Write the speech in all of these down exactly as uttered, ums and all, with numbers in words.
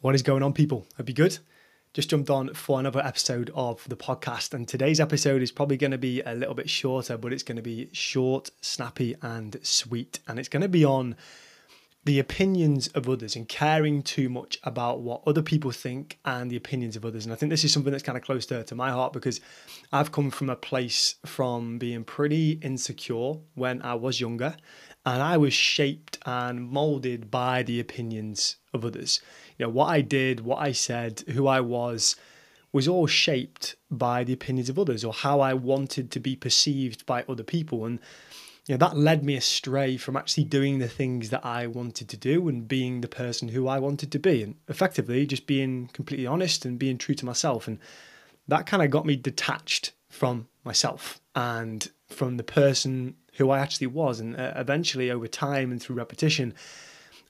What is going on, people? Hope you're good. Just jumped on for another episode of the podcast, and today's episode is probably going to be a little bit shorter, but it's going to be short, snappy and sweet, and it's going to be on the opinions of others and caring too much about what other people think and the opinions of others. And I think this is something that's kind of close to, to my heart, because I've come from a place from being pretty insecure when I was younger, and I was shaped and molded by the opinions of others. You know, what I did, what I said, who I was, was all shaped by the opinions of others, or how I wanted to be perceived by other people. And you know, that led me astray from actually doing the things that I wanted to do and being the person who I wanted to be, and effectively just being completely honest and being true to myself. And that kind of got me detached from myself and from the person who I actually was. And uh, eventually, over time and through repetition,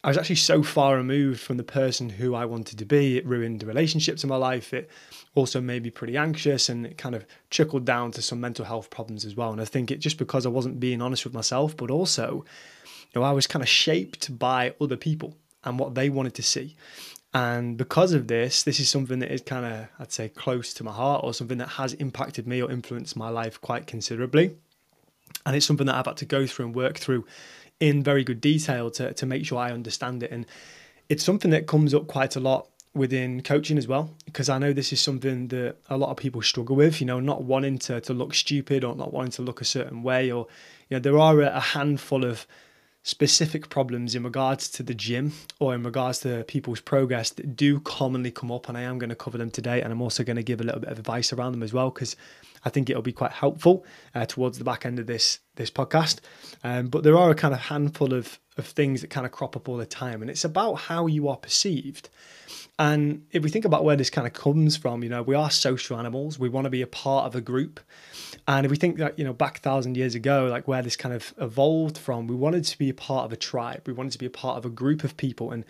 I was actually so far removed from the person who I wanted to be. It ruined the relationships in my life. It also made me pretty anxious, and it kind of trickled down to some mental health problems as well. And I think it just because I wasn't being honest with myself, but also, you know, I was kind of shaped by other people and what they wanted to see. And because of this, this is something that is kind of, I'd say, close to my heart, or something that has impacted me or influenced my life quite considerably. And it's something that I've had to go through and work through in very good detail to, to make sure I understand it. And it's something that comes up quite a lot within coaching as well, because I know this is something that a lot of people struggle with, you know, not wanting to, to look stupid, or not wanting to look a certain way, or, you know, there are a handful of specific problems in regards to the gym or in regards to people's progress that do commonly come up, and I am going to cover them today, and I'm also going to give a little bit of advice around them as well, because I think it'll be quite helpful uh, towards the back end of this this podcast. Um, but there are a kind of handful of, of things that kind of crop up all the time, and it's about how you are perceived. And if we think about where this kind of comes from, you know, we are social animals. We want to be a part of a group. And if we think that, you know, back a thousand years ago, like where this kind of evolved from, we wanted to be a part of a tribe. We wanted to be a part of a group of people. And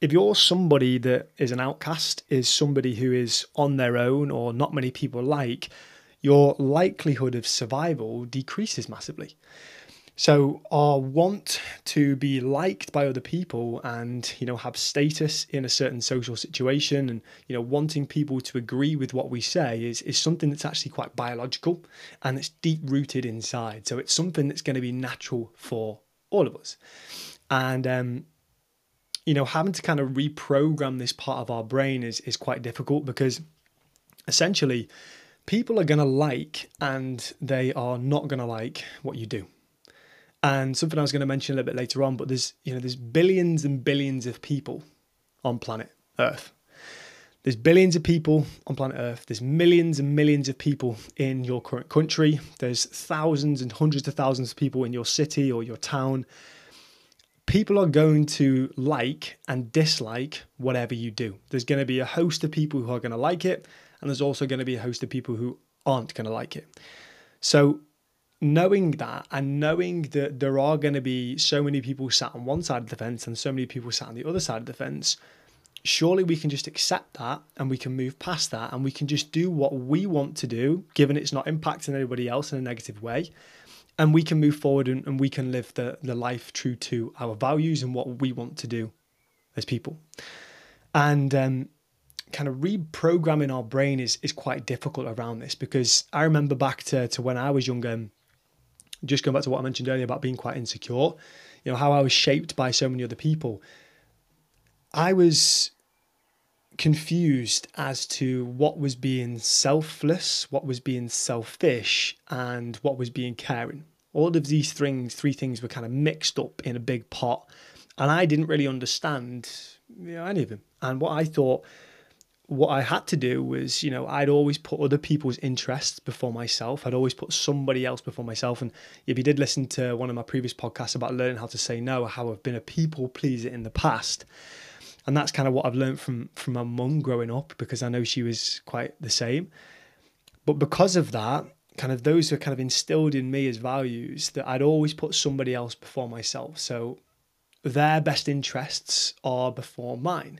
if you're somebody that is an outcast, is somebody who is on their own or not many people like, your likelihood of survival decreases massively. So our want to be liked by other people and, you know, have status in a certain social situation and, you know, wanting people to agree with what we say is, is something that's actually quite biological, and it's deep rooted inside. So it's something that's going to be natural for all of us. And, um, you know, having to kind of reprogram this part of our brain is, is quite difficult, because essentially people are going to like and they are not going to like what you do. And something I was going to mention a little bit later on, but there's, you know, there's billions and billions of people on planet Earth. There's billions of people on planet Earth. There's millions and millions of people in your current country. There's thousands and hundreds of thousands of people in your city or your town. People are going to like and dislike whatever you do. There's going to be a host of people who are going to like it, and there's also going to be a host of people who aren't going to like it. So knowing that, and knowing that there are going to be so many people sat on one side of the fence and so many people sat on the other side of the fence, surely we can just accept that, and we can move past that, and we can just do what we want to do, given it's not impacting anybody else in a negative way. And we can move forward, and, and we can live the, the life true to our values and what we want to do as people. And um, kind of reprogramming our brain is, is quite difficult around this, because I remember back to, to when I was younger, just going back to what I mentioned earlier about being quite insecure, you know, how I was shaped by so many other people. I was confused as to what was being selfless, what was being selfish, and what was being caring. All of these things, three things were kind of mixed up in a big pot, and I didn't really understand, you know, any of them. And what I thought, what I had to do was, you know, I'd always put other people's interests before myself. I'd always put somebody else before myself. And if you did listen to one of my previous podcasts about learning how to say no, how I've been a people pleaser in the past. And that's kind of what I've learned from, from my mum growing up, because I know she was quite the same. But because of that, kind of those were kind of instilled in me as values, that I'd always put somebody else before myself. So their best interests are before mine.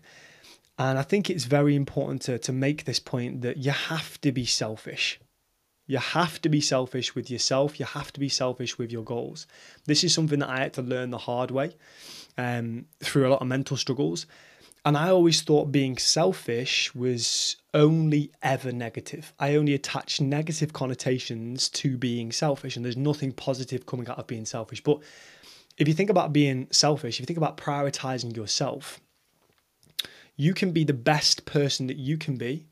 And I think it's very important to, to make this point that you have to be selfish. You have to be selfish with yourself. You have to be selfish with your goals. This is something that I had to learn the hard way um, through a lot of mental struggles. And I always thought being selfish was only ever negative. I only attach negative connotations to being selfish, and there's nothing positive coming out of being selfish. But if you think about being selfish, if you think about prioritizing yourself, you can be the best person that you can be,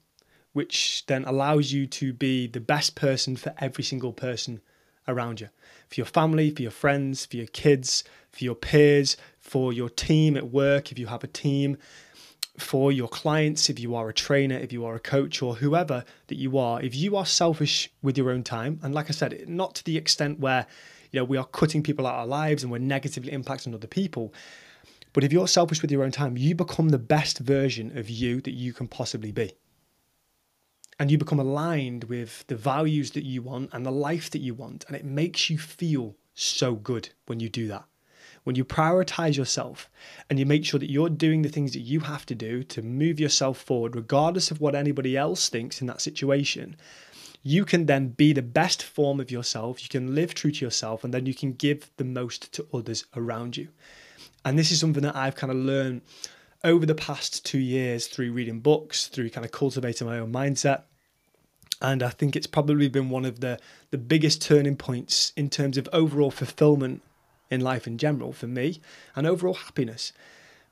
which then allows you to be the best person for every single person around you, for your family, for your friends, for your kids, for your peers, for your team at work, if you have a team, for your clients, if you are a trainer, if you are a coach, or whoever that you are. If you are selfish with your own time, and like I said, not to the extent where, you know, we are cutting people out of our lives and we're negatively impacting other people, but if you're selfish with your own time, you become the best version of you that you can possibly be. And you become aligned with the values that you want and the life that you want. And it makes you feel so good when you do that. When you prioritize yourself and you make sure that you're doing the things that you have to do to move yourself forward, regardless of what anybody else thinks in that situation, you can then be the best form of yourself. You can live true to yourself, and then you can give the most to others around you. And this is something that I've kind of learned over the past two years through reading books, through kind of cultivating my own mindset. And I think it's probably been one of the, the biggest turning points in terms of overall fulfillment in life in general for me, and overall happiness.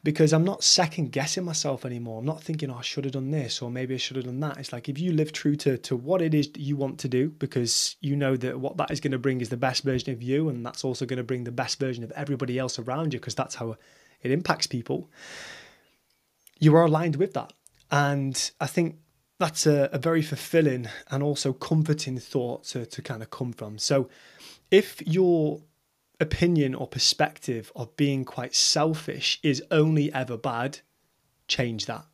Because I'm not second guessing myself anymore. I'm not thinking, oh, I should have done this, or maybe I should have done that. It's like, if you live true to, to what it is that you want to do, because you know that what that is going to bring is the best version of you, and that's also going to bring the best version of everybody else around you, because that's how it impacts people. You are aligned with that. And I think that's a, a very fulfilling and also comforting thought to, to kind of come from. So if your opinion or perspective of being quite selfish is only ever bad, change that.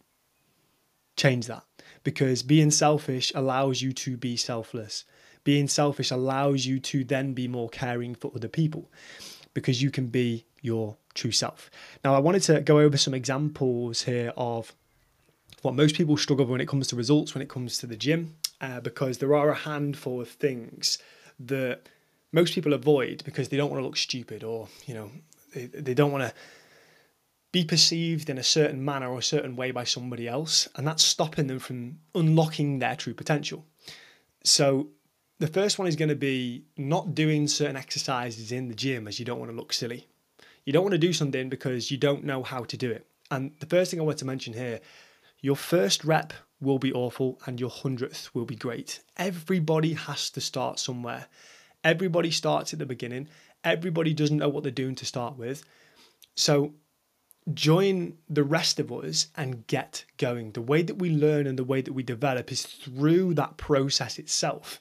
Change that. Because being selfish allows you to be selfless. Being selfish allows you to then be more caring for other people, because you can be your true self. Now, I wanted to go over some examples here of what most people struggle with when it comes to results, when it comes to the gym, uh, because there are a handful of things that most people avoid because they don't want to look stupid, or, you know, they, they don't want to be perceived in a certain manner or a certain way by somebody else, and that's stopping them from unlocking their true potential. So the first one is going to be not doing certain exercises in the gym as you don't want to look silly. You don't want to do something because you don't know how to do it. And the first thing I want to mention here, your first rep will be awful and your hundredth will be great. Everybody has to start somewhere. Everybody starts at the beginning. Everybody doesn't know what they're doing to start with. So join the rest of us and get going. The way that we learn and the way that we develop is through that process itself.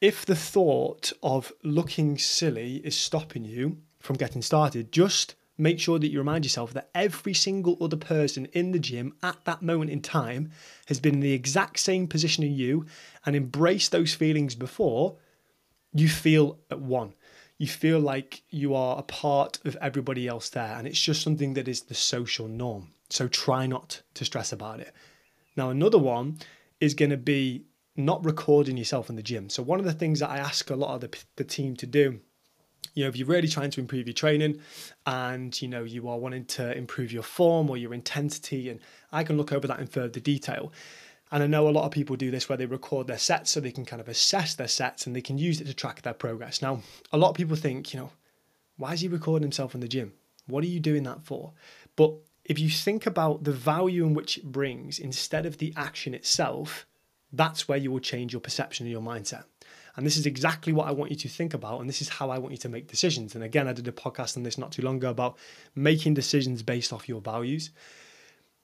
If the thought of looking silly is stopping you from getting started, just make sure that you remind yourself that every single other person in the gym at that moment in time has been in the exact same position as you, and embrace those feelings before you feel at one. You feel like you are a part of everybody else there, and it's just something that is the social norm. So try not to stress about it. Now, another one is going to be not recording yourself in the gym. So one of the things that I ask a lot of the, the team to do, you know, if you're really trying to improve your training and, you know, you are wanting to improve your form or your intensity, and I can look over that in further detail. And I know a lot of people do this where they record their sets so they can kind of assess their sets and they can use it to track their progress. Now, a lot of people think, you know, why is he recording himself in the gym? What are you doing that for? But if you think about the value in which it brings instead of the action itself, that's where you will change your perception and your mindset. And this is exactly what I want you to think about, and this is how I want you to make decisions. And again, I did a podcast on this not too long ago about making decisions based off your values.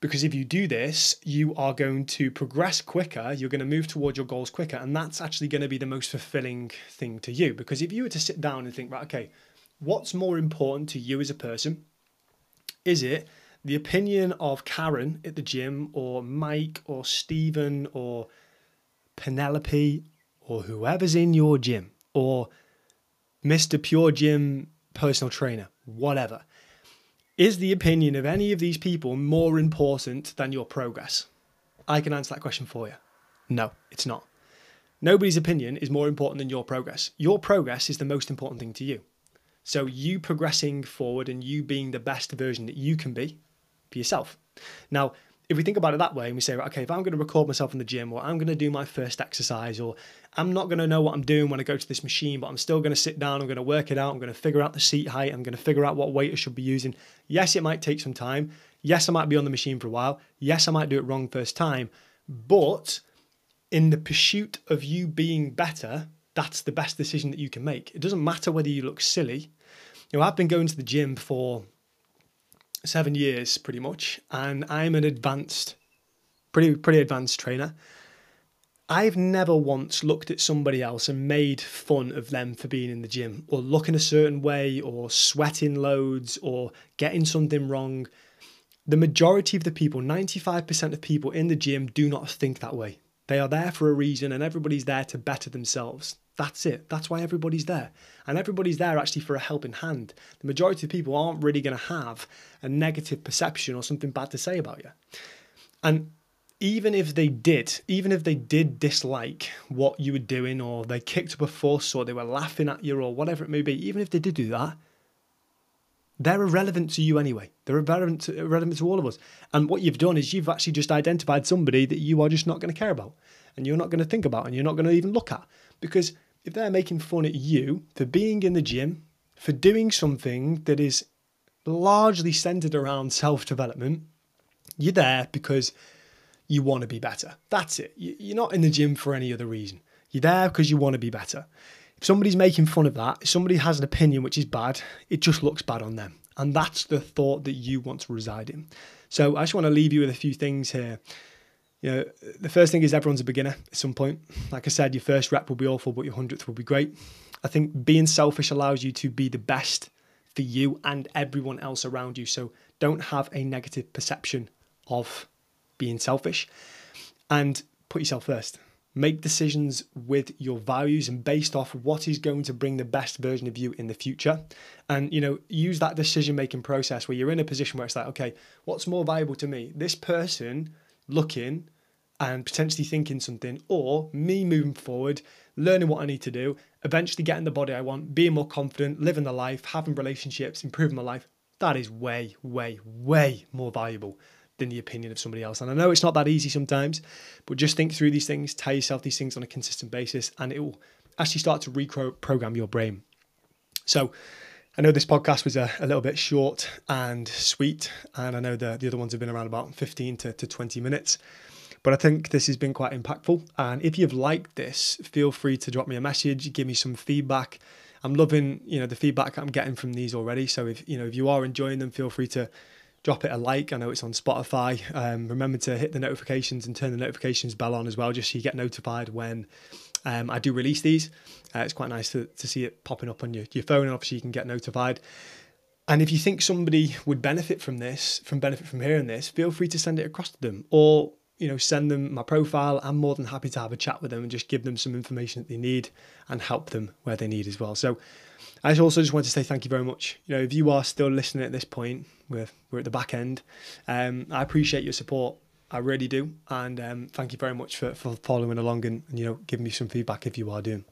Because if you do this, you are going to progress quicker, you're going to move towards your goals quicker, and that's actually going to be the most fulfilling thing to you. Because if you were to sit down and think, right, okay, what's more important to you as a person? Is it the opinion of Karen at the gym, or Mike, or Stephen, or Penelope, or whoever's in your gym, or Mister Pure Gym personal trainer, whatever? Is the opinion of any of these people more important than your progress? I can answer that question for you. No, it's not. Nobody's opinion is more important than your progress. Your progress is the most important thing to you. So you progressing forward and you being the best version that you can be for yourself. Now, if we think about it that way and we say, okay, if I'm going to record myself in the gym, or I'm going to do my first exercise, or I'm not going to know what I'm doing when I go to this machine, but I'm still going to sit down, I'm going to work it out, I'm going to figure out the seat height, I'm going to figure out what weight I should be using. Yes, it might take some time. Yes, I might be on the machine for a while. Yes, I might do it wrong first time. But in the pursuit of you being better, that's the best decision that you can make. It doesn't matter whether you look silly. You know, I've been going to the gym for seven years pretty much, and I'm an advanced, pretty pretty advanced trainer. I've never once looked at somebody else and made fun of them for being in the gym, or looking a certain way, or sweating loads, or getting something wrong. The majority of the people, ninety-five percent of people in the gym, do not think that way. They are there for a reason, and everybody's there to better themselves. That's it. That's why everybody's there. And everybody's there actually for a helping hand. The majority of people aren't really going to have a negative perception or something bad to say about you. And even if they did, even if they did dislike what you were doing, or they kicked up a fuss, or they were laughing at you, or whatever it may be, even if they did do that, they're irrelevant to you anyway. They're irrelevant to, irrelevant to all of us. And what you've done is you've actually just identified somebody that you are just not going to care about, and you're not going to think about, and you're not going to even look at. Because if they're making fun at you for being in the gym, for doing something that is largely centered around self-development, you're there because you want to be better. That's it. You're not in the gym for any other reason. You're there because you want to be better. If somebody's making fun of that, if somebody has an opinion which is bad, it just looks bad on them. And that's the thought that you want to reside in. So I just want to leave you with a few things here. You know, the first thing is everyone's a beginner at some point. Like I said, your first rep will be awful, but your hundredth will be great. I think being selfish allows you to be the best for you and everyone else around you. So don't have a negative perception of being selfish, and put yourself first. Make decisions with your values and based off what is going to bring the best version of you in the future. And, you know, use that decision-making process where you're in a position where it's like, okay, what's more valuable to me? This person looking and potentially thinking something, or me moving forward, learning what I need to do, eventually getting the body I want, being more confident, living the life, having relationships, improving my life. That is way, way, way more valuable than the opinion of somebody else. And I know it's not that easy sometimes, but just think through these things, tell yourself these things on a consistent basis, and it will actually start to reprogram your brain. So I know this podcast was a, a little bit short and sweet, and I know the, the other ones have been around about fifteen to twenty minutes, but I think this has been quite impactful. And if you've liked this, feel free to drop me a message, give me some feedback. I'm loving, you know, the feedback I'm getting from these already. So if, you know, if you are enjoying them, feel free to drop it a like. I know it's on Spotify. Um, remember to hit the notifications and turn the notifications bell on as well, just so you get notified when um, I do release these. Uh, it's quite nice to, to see it popping up on your, your phone, and obviously you can get notified. And if you think somebody would benefit from this, from benefit from hearing this, feel free to send it across to them, or, you know, send them my profile. I'm more than happy to have a chat with them and just give them some information that they need and help them where they need as well. So I also just want to say thank you very much. You know, if you are still listening at this point, we're, we're at the back end. Um, I appreciate your support. I really do. And um, thank you very much for, for following along and, and, you know, giving me some feedback if you are doing.